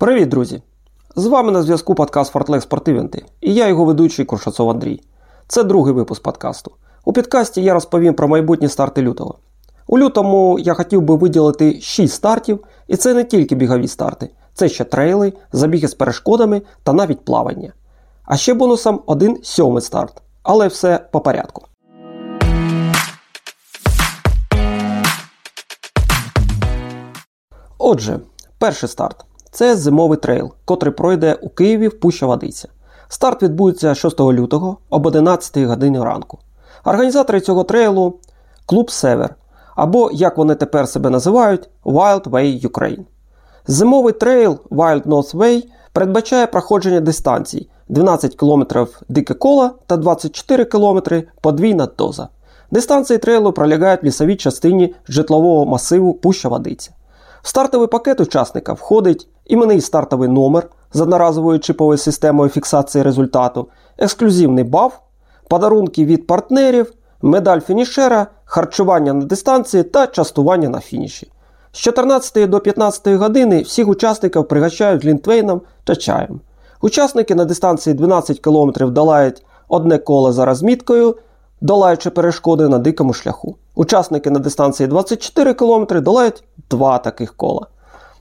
Привіт, друзі! З вами на зв'язку подкаст «Фартлек Спортивенти» і я його ведучий Куршацов Андрій. Це другий випуск подкасту. У підкасті я розповім про майбутні старти лютого. У лютому я хотів би виділити 6 стартів, і це не тільки бігові старти, це ще трейли, забіги з перешкодами та навіть плавання. А ще бонусом один 7-й старт, але все по порядку. Отже, перший старт. Це зимовий трейл, котрий пройде у Києві в Пуща-Водиця. Старт відбудеться 6 лютого об 11 годині ранку. Організатори цього трейлу – клуб «Север», або, як вони тепер себе називають, Wild Way Ukraine. Зимовий трейл Wild North Way передбачає проходження дистанцій 12 км дике коло та 24 км подвійна доза. Дистанції трейлу пролягають в лісовій частині житлового масиву Пуща-Водиця. В стартовий пакет учасника входить іменний стартовий номер з одноразовою чиповою системою фіксації результату, ексклюзивний баф, подарунки від партнерів, медаль фінішера, харчування на дистанції та частування на фініші. З 14 до 15 години всіх учасників пригощають глінтвейном та чаєм. Учасники на дистанції 12 км долають одне коло за розміткою, долаючи перешкоди на дикому шляху. Учасники на дистанції 24 км долають 2 таких кола.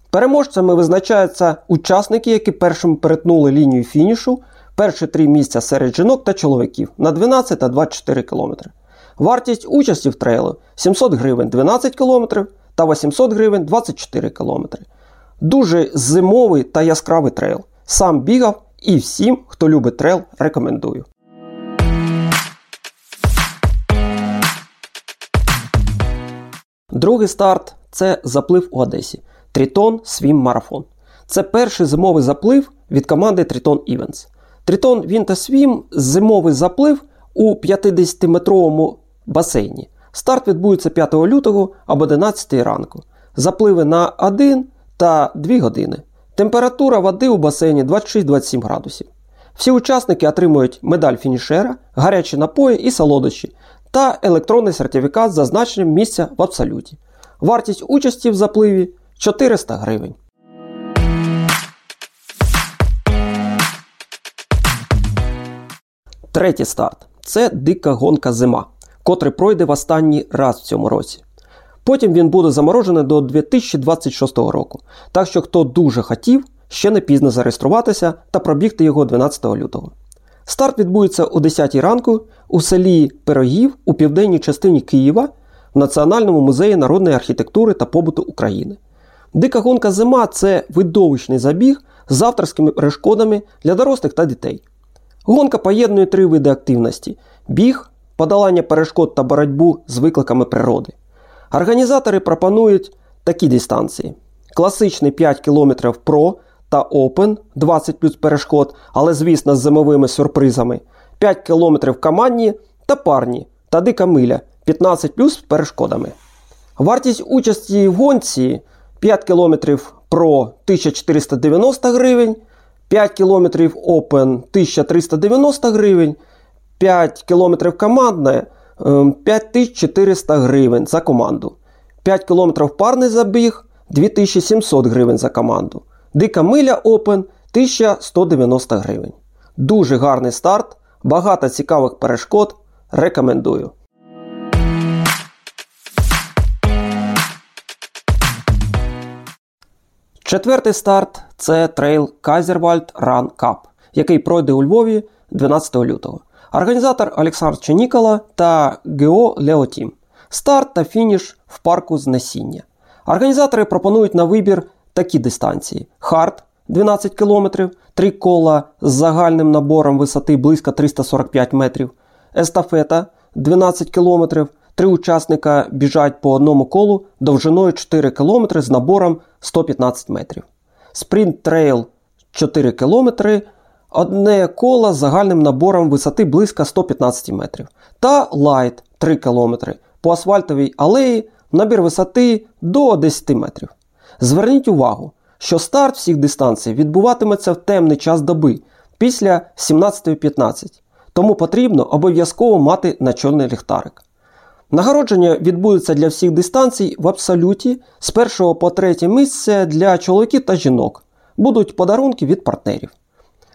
Переможцями визначаються учасники, які першими перетнули лінію фінішу, перші 3 місця серед жінок та чоловіків на 12 та 24 км. Вартість участі в трейлу – 700 гривень 12 км та 800 гривень 24 км. Дуже зимовий та яскравий трейл. Сам бігав і всім, хто любить трейл, рекомендую. Другий старт – це заплив у Одесі – Triton Swim Marathon. Це перший зимовий заплив від команди Triton Events. Triton Winter Swim – зимовий заплив у 50-метровому басейні. Старт відбудеться 5 лютого об 11 ранку. Запливи на 1 та 2 години. Температура води у басейні 26-27 градусів. Всі учасники отримують медаль фінішера, гарячі напої і солодощі та електронний сертифікат з зазначенням місця в абсолюті. Вартість участі в запливі – 400 гривень. Третій старт – це Дика Гонка Зима, котрий пройде в останній раз в цьому році. Потім він буде заморожений до 2026 року, так що хто дуже хотів, ще не пізно зареєструватися та пробігти його 12 лютого. Старт відбудеться о 10 ранку у селі Пирогів у південній частині Києва в Національному музеї народної архітектури та побуту України. Дика гонка зима – це видовищний забіг з авторськими перешкодами для дорослих та дітей. Гонка поєднує 3 види активності – біг, подолання перешкод та боротьбу з викликами природи. Організатори пропонують такі дистанції. Класичний 5 км про та Open 20 плюс перешкод, але, звісно, з зимовими сюрпризами, 5 км командні та парні та дика миля 15 плюс з перешкодами. Вартість участі в гонці 5 км про 1490 гривень, 5 км Open 1390 гривень, 5 км командне 5400 гривень за команду, 5 км парний забіг 2700 гривень за команду. Дика миля Open – 1190 гривень. Дуже гарний старт, багато цікавих перешкод. Рекомендую. Четвертий старт – це трейл Kaiserwald Run Cup, який пройде у Львові 12 лютого. Організатор Олександр Ченікало та ГО «Леотім». Старт та фініш в парку Знесіння. Організатори пропонують на вибір такі дистанції. Хард – 12 км, 3 кола з загальним набором висоти близько 345 метрів. Естафета – 12 км, 3 учасника біжать по одному колу довжиною 4 км з набором 115 метрів. Спринт-трейл – 4 км, одне коло з загальним набором висоти близько 115 метрів. Та лайт – 3 км, по асфальтовій алеї набір висоти до 10 метрів. Зверніть увагу, що старт всіх дистанцій відбуватиметься в темний час доби, після 17:15, тому потрібно обов'язково мати начальний ліхтарик. Нагородження відбудеться для всіх дистанцій в абсолюті з 1 по 3 місце для чоловіків та жінок, будуть подарунки від партнерів.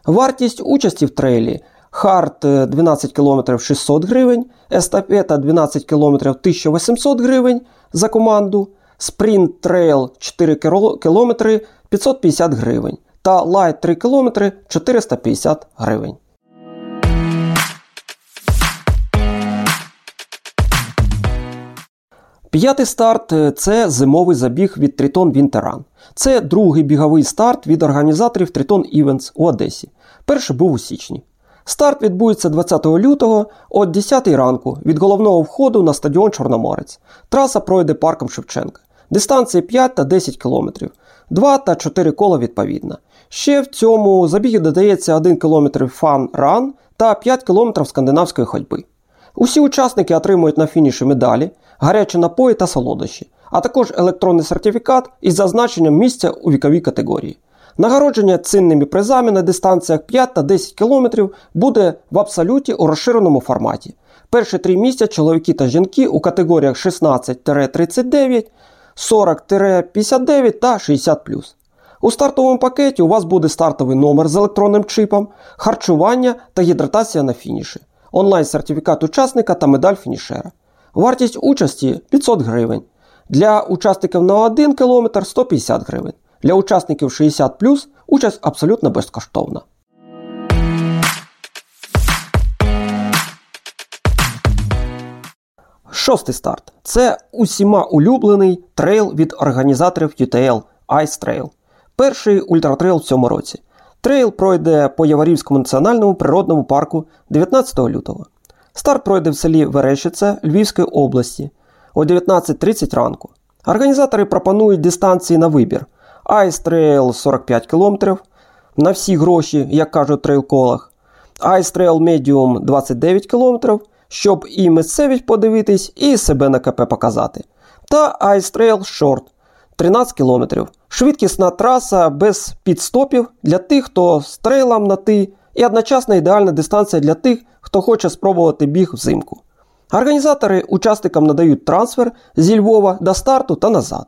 Вартість участі в трейлі – хард 12 км 600 гривень, естафета 12 км 1800 гривень за команду, спринт трейл 4 км 550 гривень та лайт 3 км 450 гривень. П'ятий старт – це зимовий забіг від Triton Winter Run. Це другий біговий старт від організаторів Triton Events у Одесі. Перший був у січні. Старт відбудеться 20 лютого о 10 ранку від головного входу на стадіон Чорноморець. Траса пройде парком Шевченка. Дистанції 5 та 10 км, 2 та 4 кола відповідно. Ще в цьому забігі додається 1 км фан-ран та 5 км скандинавської ходьби. Усі учасники отримують на фініші медалі, гарячі напої та солодощі, а також електронний сертифікат із зазначенням місця у віковій категорії. Нагородження цінними призами на дистанціях 5 та 10 км буде в абсолюті у розширеному форматі. Перші 3 місця чоловіки та жінки у категоріях 16-39, 40-59 та 60+. У стартовому пакеті у вас буде стартовий номер з електронним чіпом, харчування та гідратація на фініші, онлайн-сертифікат учасника та медаль фінішера. Вартість участі – 500 гривень. Для учасників на 1 км – 150 гривень. Для учасників 60+, участь абсолютно безкоштовна. Шостий старт – це усіма улюблений трейл від організаторів UTL Ice Trail. Перший ультратрейл в цьому році. Трейл пройде по Яворівському національному природному парку 19 лютого. Старт пройде в селі Верещиця Львівської області о 19:30 ранку. Організатори пропонують дистанції на вибір. Ice Trail 45 км на всі гроші, як кажуть в трейл-колах. Ice Trail Medium 29 км, щоб і місцевість подивитись, і себе на КП показати. Та Ice Trail Short 13 км. Швидкісна траса без підстопів для тих, хто з трейлом на «ти», і одночасно ідеальна дистанція для тих, хто хоче спробувати біг взимку. Організатори учасникам надають трансфер зі Львова до старту та назад.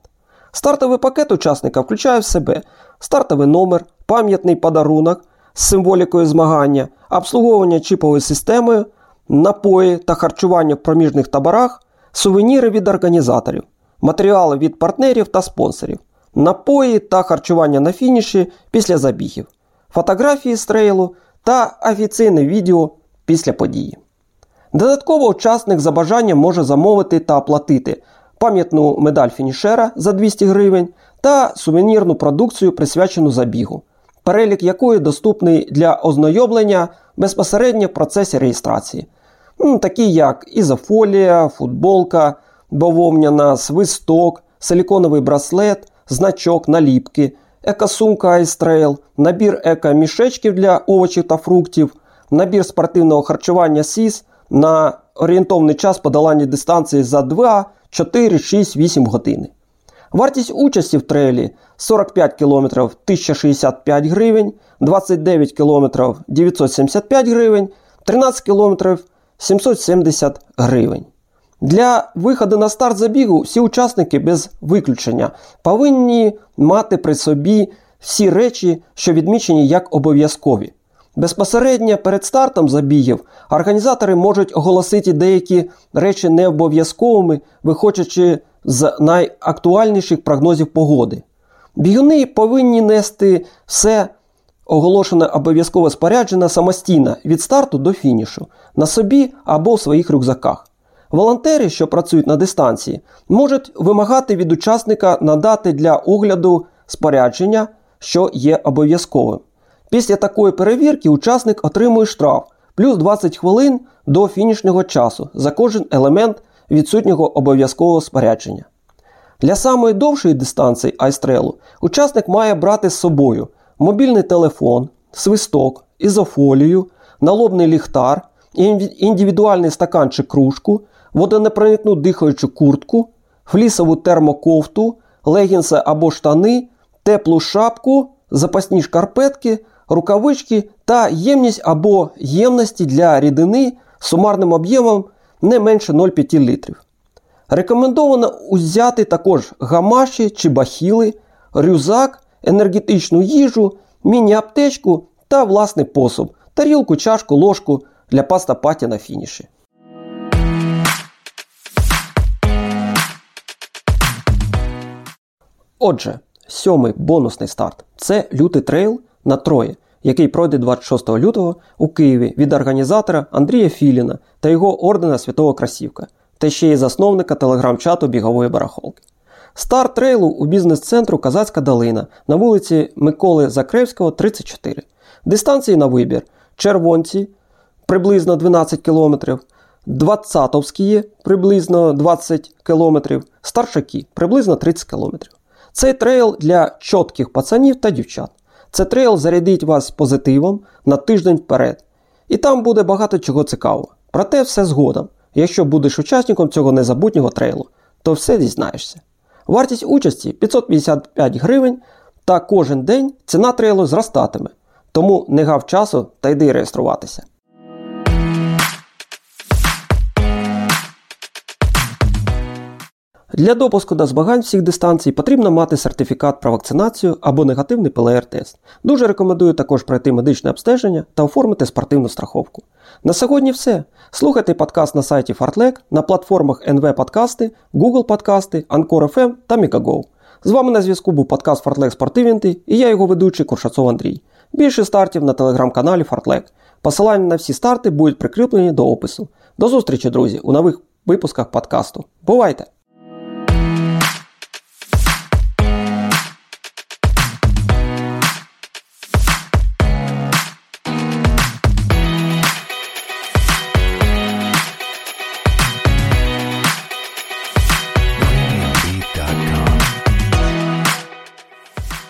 Стартовий пакет учасника включає в себе стартовий номер, пам'ятний подарунок з символікою змагання, обслуговування чіповою системою, напої та харчування в проміжних таборах, сувеніри від організаторів, матеріали від партнерів та спонсорів, напої та харчування на фініші після забігів, фотографії з трейлу та офіційне відео після події. Додатково учасник за бажанням може замовити та оплатити пам'ятну медаль фінішера за 200 гривень та сувенірну продукцію, присвячену забігу, перелік якої доступний для ознайомлення безпосередньо в процесі реєстрації. Такі як ізофолія, футболка бавовняна, свисток, силіконовий браслет, значок, наліпки, екосумка Ice Trail, набір еко-мішечків для овочів та фруктів, набір спортивного харчування СІС на орієнтовний час подолання дистанції за 2, 4, 6, 8 години. Вартість участі в трейлі 45 км 1065 гривень, 29 км 975 гривень, 13 км 770 гривень. Для виходу на старт забігу всі учасники без виключення повинні мати при собі всі речі, що відмічені як обов'язкові. Безпосередньо перед стартом забігів організатори можуть оголосити деякі речі необов'язковими, виходячи з найактуальніших прогнозів погоди. Бігуни повинні нести все оголошене обов'язкове спорядження самостійно від старту до фінішу, на собі або в своїх рюкзаках. Волонтери, що працюють на дистанції, можуть вимагати від учасника надати для огляду спорядження, що є обов'язковим. Після такої перевірки учасник отримує штраф плюс 20 хвилин до фінішного часу за кожен елемент відсутнього обов'язкового спорядження. Для самої довшої дистанції айстрейлу учасник має брати з собою мобільний телефон, свисток, ізофолію, налобний ліхтар, індивідуальний стакан чи кружку, водонепроникну дихаючу куртку, флісову термокофту, легінси або штани, теплу шапку, запасні шкарпетки, рукавички та ємність або ємності для рідини з сумарним об'ємом не менше 0,5 літрів. Рекомендовано узяти також гамаші чи бахіли, рюкзак, енергетичну їжу, міні-аптечку та власний посуд, тарілку, чашку, ложку для паста-паті на фініші. Отже, сьомий бонусний старт – це лютий трейл на Трої, який пройде 26 лютого у Києві від організатора Андрія Філіна та його ордена Святого Красівка, та ще й засновника телеграм-чату бігової барахолки. Старт трейлу у бізнес-центру «Казацька Долина» на вулиці Миколи Закревського, 34. Дистанції на вибір – червонці, приблизно 12 км, двадцатовські, приблизно 20 км, старшаки, приблизно 30 км. Цей трейл для чітких пацанів та дівчат. Цей трейл зарядить вас позитивом на тиждень вперед. І там буде багато чого цікавого. Проте все згодом. Якщо будеш учасником цього незабутнього трейлу, то все дізнаєшся. Вартість участі – 555 гривень, та кожен день ціна трейлу зростатиме. Тому не гав часу та йди реєструватися. Для допуску до змагань всіх дистанцій потрібно мати сертифікат про вакцинацію або негативний ПЛР-тест. Дуже рекомендую також пройти медичне обстеження та оформити спортивну страховку. На сьогодні все. Слухайте подкаст на сайті Фартлек, на платформах НВ Подкасти, Google Подкасти, Anchor.fm та Megogo. З вами на зв'язку був подкаст Фартлек Спортивінти і я його ведучий Куршацов Андрій. Більше стартів на телеграм-каналі Фартлек. Посилання на всі старти будуть прикріплені до опису. До зустрічі, друзі, у нових випусках подкасту. Бувайте!